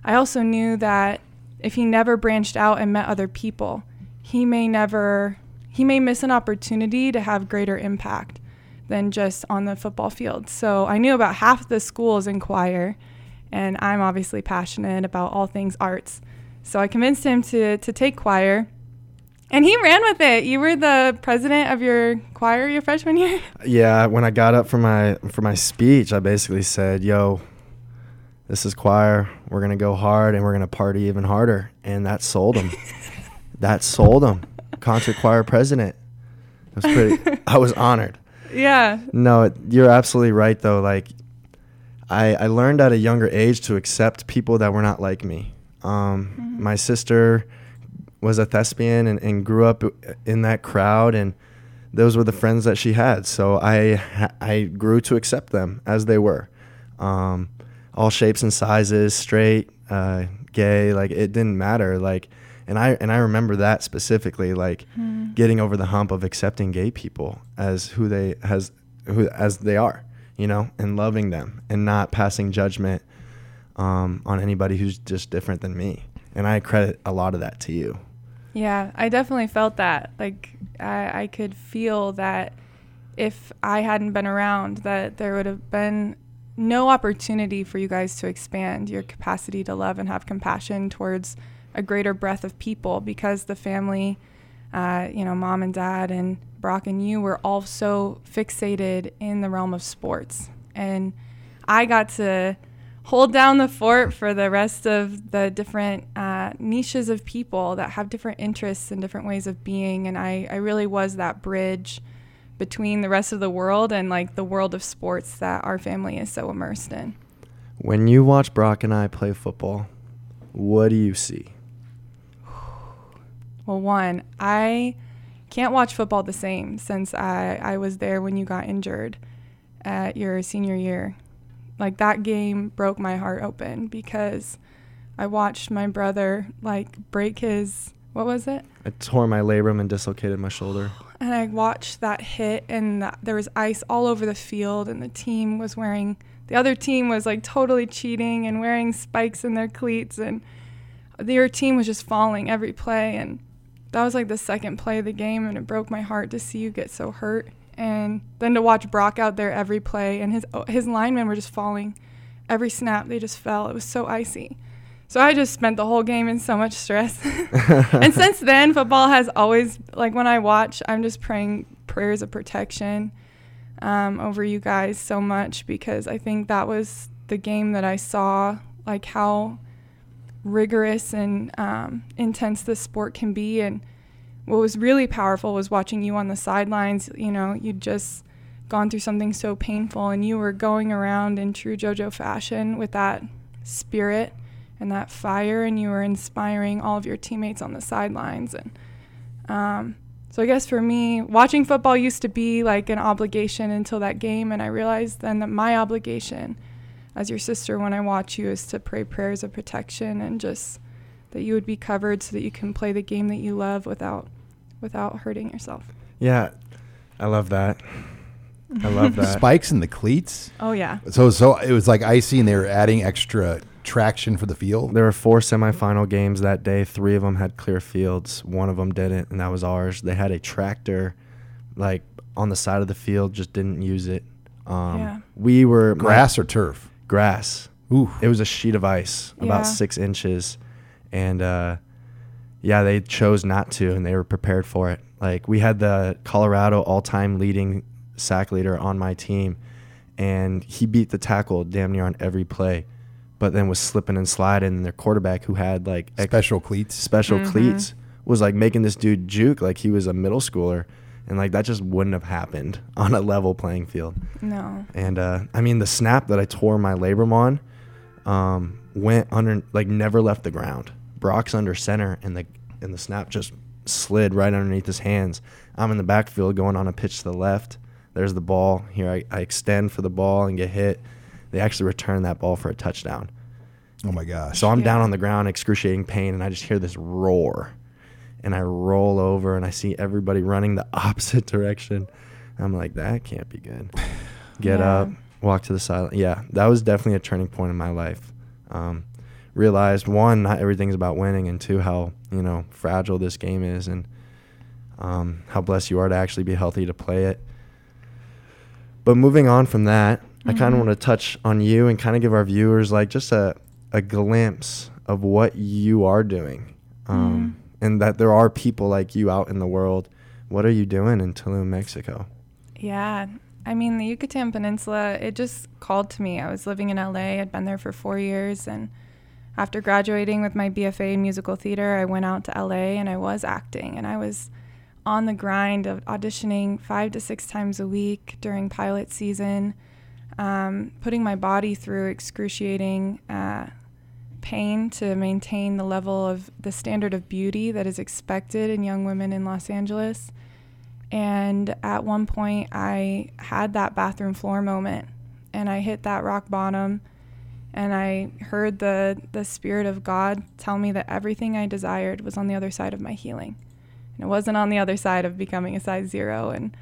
I also knew that if he never branched out and met other people, he may miss an opportunity to have greater impact than just on the football field. So I knew about half the schools in choir, and I'm obviously passionate about all things arts. So I convinced him to take choir. And he ran with it. You were the president of your choir your freshman year? Yeah, when I got up for my speech, I basically said, yo, this is choir. We're going to go hard, and we're going to party even harder. And that sold him. Concert choir president. It was pretty. I was honored. Yeah. No, you're absolutely right, though. Like, I learned at a younger age to accept people that were not like me. My sister was a thespian and grew up in that crowd, and those were the friends that she had. So I grew to accept them as they were, all shapes and sizes, straight, gay, like, it didn't matter. Like, and I remember that specifically, like, getting over the hump of accepting gay people as who they are, you know, and loving them and not passing judgment on anybody who's just different than me. And I credit a lot of that to you. Yeah, I definitely felt that. Like, I could feel that if I hadn't been around, that there would have been no opportunity for you guys to expand your capacity to love and have compassion towards a greater breadth of people, because the family, you know, mom and dad and Brock and you were all so fixated in the realm of sports. And I got to hold down the fort for the rest of the different niches of people that have different interests and different ways of being. And I really was that bridge between the rest of the world and, like, the world of sports that our family is so immersed in. When you watch Brock and I play football, what do you see? Well, one, I can't watch football the same since I was there when you got injured at your senior year. Like, that game broke my heart open, because I watched my brother, like, break his, what was it? I tore my labrum and dislocated my shoulder. And I watched that hit, and there was ice all over the field, and the other team was, like, totally cheating and wearing spikes in their cleats, and their team was just falling every play. And that was, like, the second play of the game, and it broke my heart to see you get so hurt. And then to watch Brock out there every play, and his linemen were just falling. Every snap, they just fell. It was so icy. So I just spent the whole game in so much stress. And since then, football has always, like, when I watch, I'm just praying prayers of protection over you guys so much, because I think that was the game that I saw, like, how rigorous and intense this sport can be. And what was really powerful was watching you on the sidelines. You know, you'd just gone through something so painful, and you were going around in true JoJo fashion with that spirit and that fire, and you were inspiring all of your teammates on the sidelines. And so I guess for me, watching football used to be like an obligation until that game, and I realized then that my obligation as your sister when I watch you is to pray prayers of protection and just that you would be covered so that you can play the game that you love without hurting yourself. Yeah, I love that. I love that. Spikes in the cleats? Oh, yeah. So it was like icy, and they were adding extra traction for the field? There were 4 semifinal games that day. 3 of them had clear fields. 1 of them didn't, and that was ours. They had a tractor, like, on the side of the field, just didn't use it. Yeah. We were... Grass or turf? Grass. Ooh. It was a sheet of ice, about 6 inches, and, they chose not to, and they were prepared for it. Like, we had the Colorado all-time leading sack leader on my team, and he beat the tackle damn near on every play, but then was slipping and sliding, and their quarterback, who had like special cleats, was like making this dude juke like he was a middle schooler, and like that just wouldn't have happened on a level playing field. No. And I mean, the snap that I tore my labrum on went under, like, never left the ground. Brock's under center, and the snap just slid right underneath his hands. I'm in the backfield going on a pitch to the left. There's the ball. Here I extend for the ball and get hit. They actually return that ball for a touchdown. Oh, my gosh. So I'm down on the ground, excruciating pain, and I just hear this roar. And I roll over, and I see everybody running the opposite direction. I'm like, that can't be good. Get up, walk to the side. Yeah, that was definitely a turning point in my life. Realized, 1, not everything's about winning, and 2, how, you know, fragile this game is, and how blessed you are to actually be healthy to play it. But moving on from that, I kind of want to touch on you and kind of give our viewers like just a glimpse of what you are doing, and that there are people like you out in the world. What are you doing in Tulum, Mexico? Yeah, I mean, the Yucatan Peninsula, it just called to me. I was living in LA. I'd been there for 4 years, and after graduating with my BFA in musical theater, I went out to LA, and I was acting, and I was on the grind of auditioning 5 to 6 times a week during pilot season, putting my body through excruciating pain to maintain the level of the standard of beauty that is expected in young women in Los Angeles. And at one point, I had that bathroom floor moment, and I hit that rock bottom, and I heard the Spirit of God tell me that everything I desired was on the other side of my healing. And it wasn't on the other side of becoming a size 0 and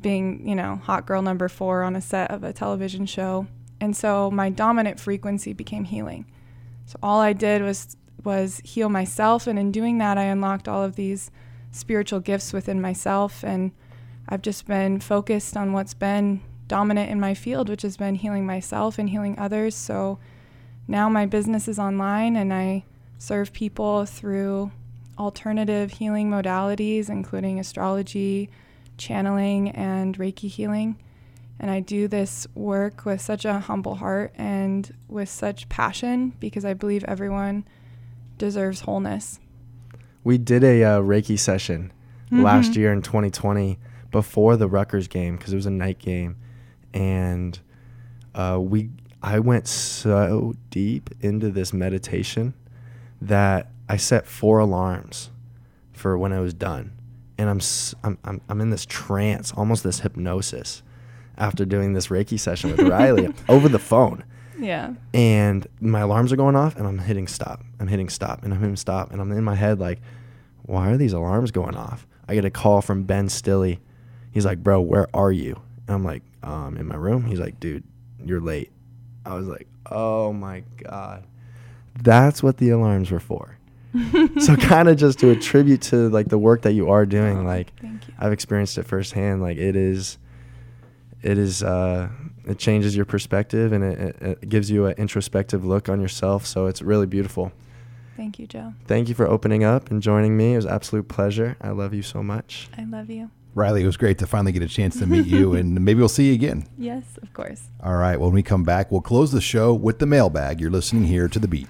being, you know, hot girl number 4 on a set of a television show. And so my dominant frequency became healing. So all I did was heal myself. And in doing that, I unlocked all of these spiritual gifts within myself. And I've just been focused on what's been dominant in my field, which has been healing myself and healing others. So now my business is online, and I serve people through alternative healing modalities, including astrology, channeling, and Reiki healing. And I do this work with such a humble heart and with such passion because I believe everyone deserves wholeness. We did a Reiki session last year in 2020 before the Rutgers game because it was a night game. And I went so deep into this meditation that I set 4 alarms for when I was done, and I'm in this trance, almost this hypnosis, after doing this Reiki session with Riley over the phone. Yeah. And my alarms are going off, and I'm hitting stop. And I'm in my head like, why are these alarms going off? I get a call from Ben Stilley. He's like, bro, where are you? And I'm like, in my room. He's like, dude, you're late. I was like, oh my God, that's what the alarms were for. So kind of just to attribute to like the work that you are doing, like I've experienced it firsthand. Like it is it changes your perspective, and it gives you an introspective look on yourself. So it's really beautiful. Thank you, Joe. Thank you for opening up and joining me. It was an absolute pleasure. I love you so much. I love you. Riley, it was great to finally get a chance to meet you, and maybe we'll see you again. Yes, of course. All right. When we come back, we'll close the show with the mailbag. You're listening here to The Beat.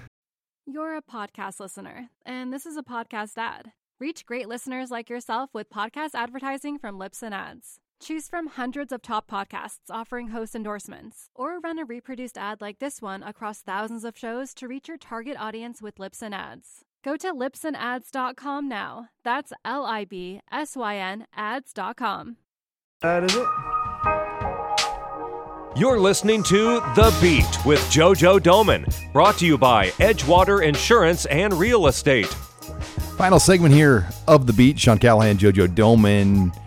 You're a podcast listener, and this is a podcast ad. Reach great listeners like yourself with podcast advertising from Libsyn Ads. Choose from hundreds of top podcasts offering host endorsements, or run a reproduced ad like this one across thousands of shows to reach your target audience with Libsyn Ads. Go to libsynads.com now. That's LIBSYN ads.com. That is it. You're listening to The Beat with JoJo Domann, brought to you by Edgewater Insurance and Real Estate. Final segment here of The Beat. Sean Callahan, JoJo Domann.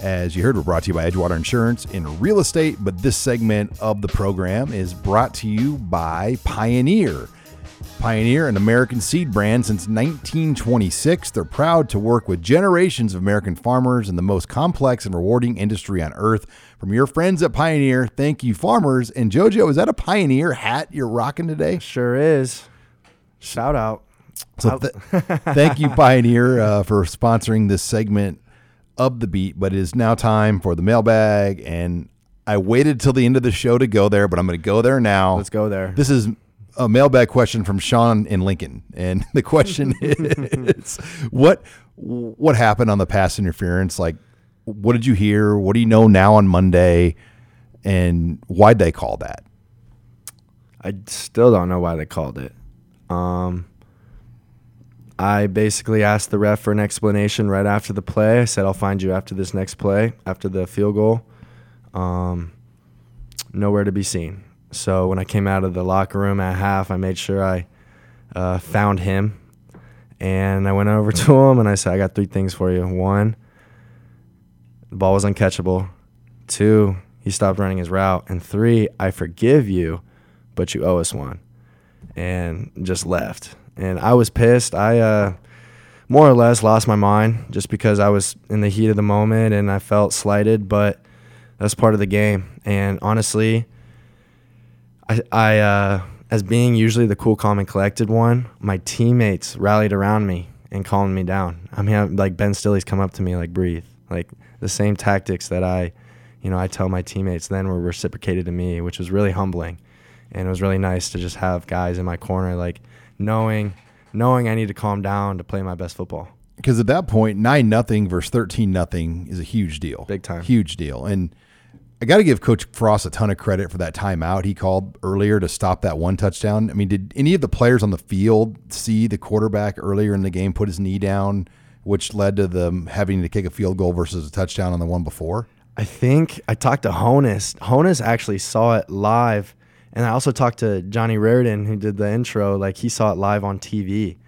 As you heard, we're brought to you by Edgewater Insurance and Real Estate, but this segment of the program is brought to you by Pioneer. Pioneer, an American seed brand since 1926. They're proud to work with generations of American farmers in the most complex and rewarding industry on earth. From your friends at Pioneer, thank you, farmers. And JoJo, is that a Pioneer hat you're rocking today? Sure is. Shout out. So thank you, Pioneer, for sponsoring this segment of The Beat, but it is now time for the mailbag, and I waited till the end of the show to go there, but I'm going to go there now. Let's go there. This is a mailbag question from Sean in Lincoln, and the question is, what happened on the pass interference? Like, what did you hear? What do you know now on Monday, and why'd they call that? I still don't know why they called it. I basically asked the ref for an explanation right after the play. I said, I'll find you after this next play, after the field goal. Nowhere to be seen. So when I came out of the locker room at half, I made sure I found him. And I went over to him, and I said, I got three things for you. One, the ball was uncatchable. Two, he stopped running his route. And three, I forgive you, but you owe us one. And just left. And I was pissed. I more or less lost my mind just because I was in the heat of the moment and I felt slighted, but that's part of the game. And honestly, I as being usually the cool, calm, and collected one, my teammates rallied around me and calmed me down. I mean, like Ben Stilley's come up to me, like, breathe. Like the same tactics that I tell my teammates then were reciprocated to me, which was really humbling. And it was really nice to just have guys in my corner, like, knowing I need to calm down to play my best football. Because at that point, 9-0 versus 13-0 is a huge deal. Big time. Huge deal. And I got to give Coach Frost a ton of credit for that timeout he called earlier to stop that one touchdown. I mean, did any of the players on the field see the quarterback earlier in the game put his knee down, which led to them having to kick a field goal versus a touchdown on the one before? I think I talked to Honas. Honas actually saw it live. And I also talked to Johnny Reardon, who did the intro. Like, he saw it live on TV.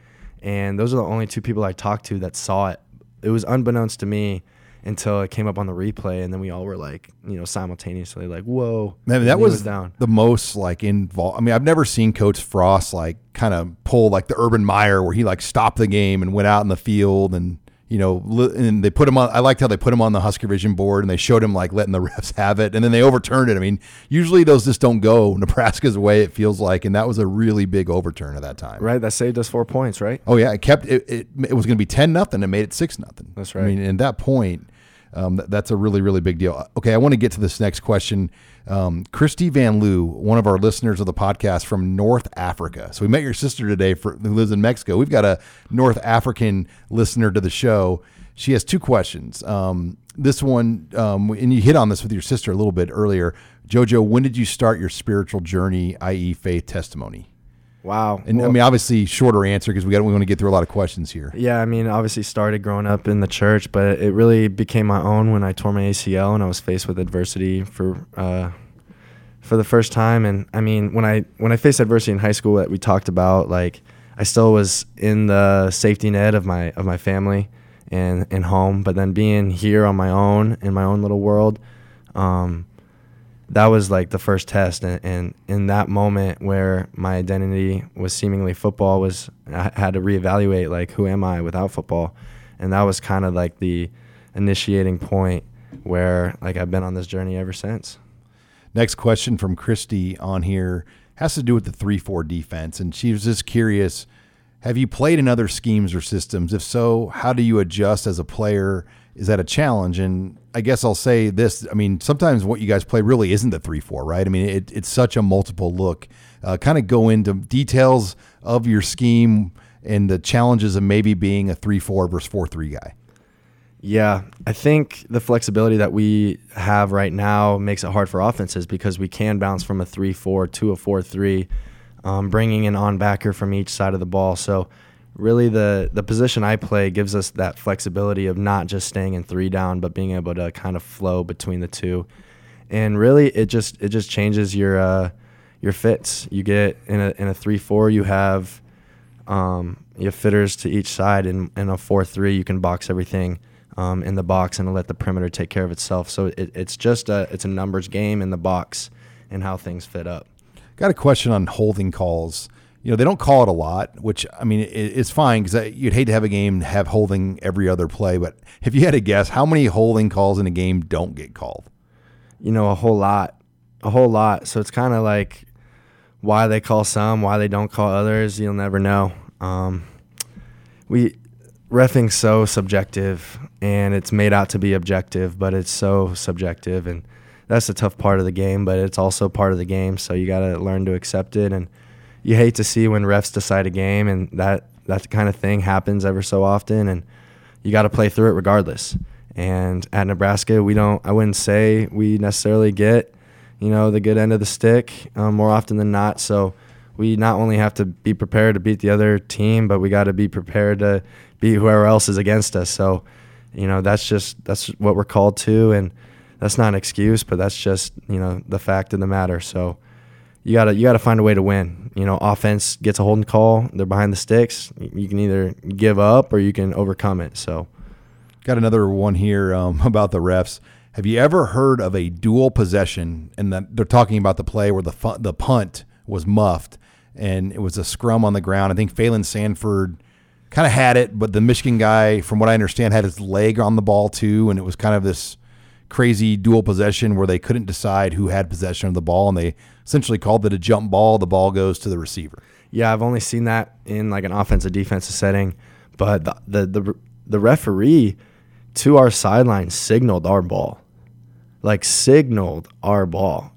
And those are the only two people I talked to that saw it. It was unbeknownst to me until it came up on the replay. And then we all were like, simultaneously, like, whoa. I mean, that was down. The most, like, involved. I mean, I've never seen Coach Frost, like, kind of pull, like, the Urban Meyer where he, like, stopped the game and went out in the field and, and they put him on. I liked how they put him on the Husker Vision board and they showed him like letting the refs have it. And then they overturned it. I mean, usually those just don't go Nebraska's way, it feels like. And that was a really big overturn at that time. Right. That saved us 4 points, right? Oh, yeah. It kept it was going to be 10-0. It made it 6-0. That's right. I mean, at that point, that's a really, really big deal. Okay. I want to get to this next question. Christy Van Loo, one of our listeners of the podcast from North Africa. So we met your sister today who lives in Mexico. We've got a North African listener to the show. She has two questions. This one, and you hit on this with your sister a little bit earlier. JoJo, when did you start your spiritual journey, i.e. faith testimony? Wow. And well, I mean, obviously shorter answer because we want to get through a lot of questions here. Yeah. I mean, obviously started growing up in the church, but it really became my own when I tore my ACL and I was faced with adversity for the first time. And I mean, when I faced adversity in high school that we talked about, like I still was in the safety net of my family and home, but then being here on my own in my own little world, that was like the first test, and in that moment where my identity was seemingly football, I had to reevaluate like who am I without football, and that was kind of like the initiating point where like I've been on this journey ever since. Next question from Christy on here has to do with the 3-4 defense, and she was just curious, have you played in other schemes or systems? If so, how do you adjust as a player? Is that a challenge? And I guess I'll say this. I mean, sometimes what you guys play really isn't the 3-4, right? I mean, it's such a multiple look. Kind of go into details of your scheme and the challenges of maybe being a 3-4 versus 4-3 guy? Yeah, I think the flexibility that we have right now makes it hard for offenses because we can bounce from a 3-4 to a 4-3, bringing an on-backer from each side of the ball. So really the position I play gives us that flexibility of not just staying in three down, but being able to kind of flow between the two. And really it just changes your fits. You get in a 3-4, you have fitters to each side. In a 4-3, you can box everything in the box and let the perimeter take care of itself. So it's a numbers game in the box and how things fit up. Got a question on holding calls. You know, they don't call it a lot, which, I mean, it's fine because you'd hate to have a game have holding every other play. But if you had to guess, how many holding calls in a game don't get called? You know, a whole lot. So it's kind of like why they call some, why they don't call others. You'll never know. Reffing's so subjective, and it's made out to be objective, but it's so subjective, and that's the tough part of the game. But it's also part of the game, so you got to learn to accept it. And you hate to see when refs decide a game, and that kind of thing happens ever so often, and you got to play through it regardless. And at Nebraska, I wouldn't say we necessarily get, the good end of the stick more often than not. So we not only have to be prepared to beat the other team, but we got to be prepared to beat whoever else is against us. So, that's what we're called to. And that's not an excuse, but that's just, the fact of the matter. So you gotta find a way to win. Offense gets a holding call. They're behind the sticks. You can either give up or you can overcome it. So. Got another one here about the refs. Have you ever heard of a dual possession? And that they're talking about the play where the punt was muffed and it was a scrum on the ground. I think Phelan Sanford kind of had it, but the Michigan guy, from what I understand, had his leg on the ball too. And it was kind of this crazy dual possession where they couldn't decide who had possession of the ball. And they essentially called it a jump ball. The ball goes to the receiver. Yeah, I've only seen that in like an offensive defensive setting, but the referee to our sideline signaled our ball,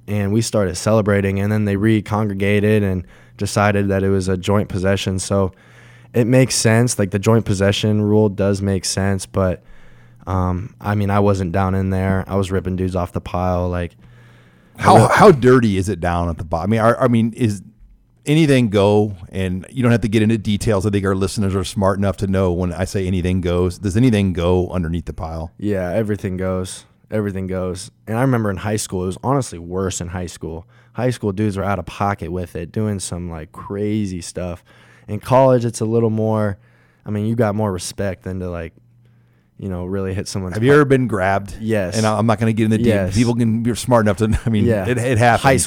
and we started celebrating, and then they recongregated and decided that it was a joint possession. So it makes sense, like the joint possession rule does make sense, but I wasn't down in there. I was ripping dudes off the pile. Like, how dirty is it down at the bottom? Is anything go? And you don't have to get into details. I think our listeners are smart enough to know when I say anything goes. Does anything go underneath the pile? Yeah, everything goes. Everything goes. And I remember in high school, it was honestly worse in high school. High school dudes were out of pocket with it, doing some like crazy stuff. In college, it's a little more, you got more respect than to really hit someone's. Have you ever been grabbed? Yes. And I'm not going to get in the deep. Yes. People can be smart enough to, yeah. It happens. High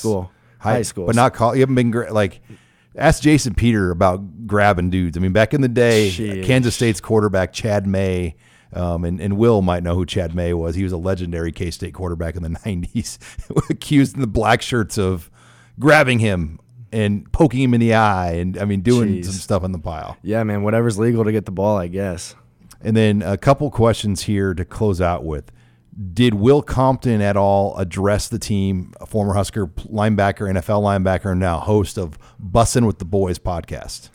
school. But not call. You haven't been ask Jason Peter about grabbing dudes. Back in the day, jeez. Kansas State's quarterback, Chad May, and Will might know who Chad May was. He was a legendary K-State quarterback in the 90s, accused the black shirts of grabbing him and poking him in the eye and, doing jeez. Some stuff in the pile. Yeah, man, whatever's legal to get the ball, I guess. And then a couple questions here to close out with. Did Will Compton at all address the team, a former Husker linebacker, NFL linebacker, and now host of Bussin' with the Boys podcast?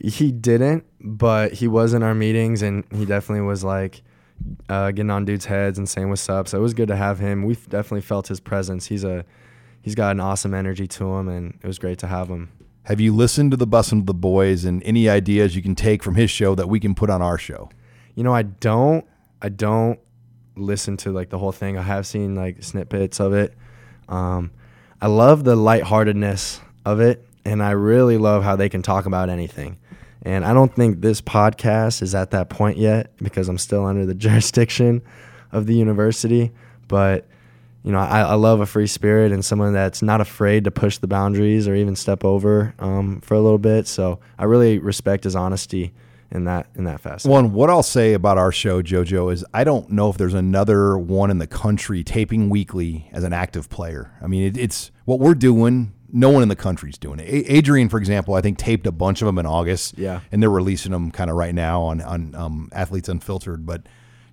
He didn't, but he was in our meetings, and he definitely was getting on dudes' heads and saying what's up. So it was good to have him. We definitely felt his presence. He's got an awesome energy to him, and it was great to have him. Have you listened to the Bussin' with the Boys and any ideas you can take from his show that we can put on our show? I don't listen to the whole thing. I have seen snippets of it. I love the lightheartedness of it, and I really love how they can talk about anything. And I don't think this podcast is at that point yet because I'm still under the jurisdiction of the university. But I love a free spirit and someone that's not afraid to push the boundaries or even step over for a little bit. So I really respect his honesty in that facet. One, what I'll say about our show, JoJo, is I don't know if there's another one in the country taping weekly as an active player. It's what we're doing. No one in the country's doing it. Adrian, for example, I think taped a bunch of them in August. Yeah. And they're releasing them kind of right now on Athletes Unfiltered. But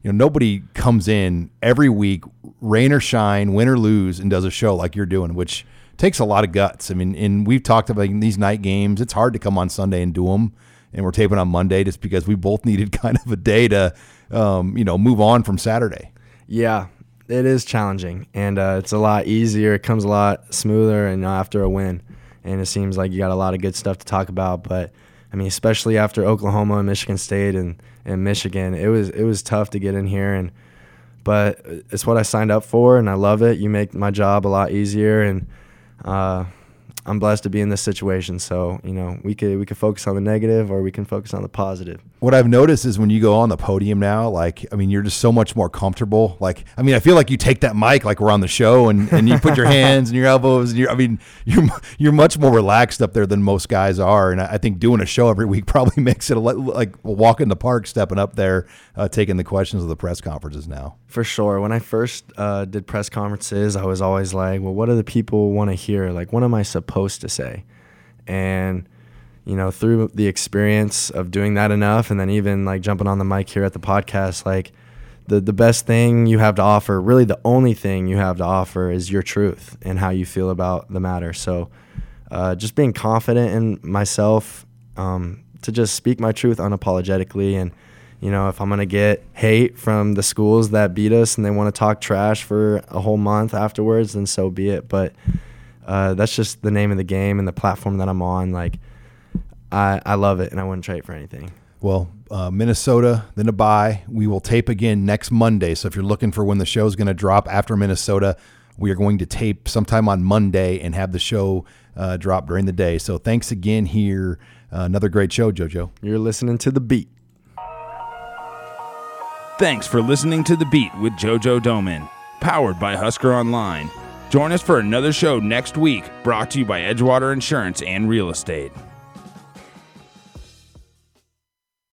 nobody comes in every week, rain or shine, win or lose, and does a show like you're doing, which takes a lot of guts. And we've talked about these night games. It's hard to come on Sunday and do them. and we're taping on Monday just because we both needed kind of a day to, you know, move on from Saturday. Yeah, it is challenging, and it's a lot easier. It comes a lot smoother, and after a win, and it seems like you got a lot of good stuff to talk about. But I mean, especially after Oklahoma and Michigan State and Michigan, it was tough to get in here, and but it's what I signed up for, and I love it. You make my job a lot easier, and I'm blessed to be in this situation. So, you know, we could focus on the negative, or we can focus on the positive. What I've noticed is when you go on the podium now, like, I mean, you're just so much more comfortable. Like, I mean, I feel like you take that mic like we're on the show, and you put your hands and your elbows, and you're much more relaxed up there than most guys are. And I think doing a show every week probably makes it like a walk in the park, stepping up there, taking the questions of the press conferences now. For sure. When I first did press conferences, I was always like, well, what do the people want to hear? Like, what am I supposed to say? And, you know, through the experience of doing that enough, and then even like jumping on the mic here at the podcast, like the best thing you have to offer, really the only thing you have to offer, is your truth and how you feel about the matter. So just being confident in myself, to just speak my truth unapologetically. And, you know, if I'm going to get hate from the schools that beat us and they want to talk trash for a whole month afterwards, then so be it. But that's just the name of the game and the platform that I'm on. Like, I love it, and I wouldn't trade it for anything. Well, Minnesota, then a bye. We will tape again next Monday. So if you're looking for when the show's going to drop after Minnesota, we are going to tape sometime on Monday and have the show drop during the day. So thanks again here. Another great show, JoJo. You're listening to The Beat. Thanks for listening to The Beat with JoJo Domann, powered by Husker Online. Join us for another show next week, brought to you by Edgewater Insurance and Real Estate.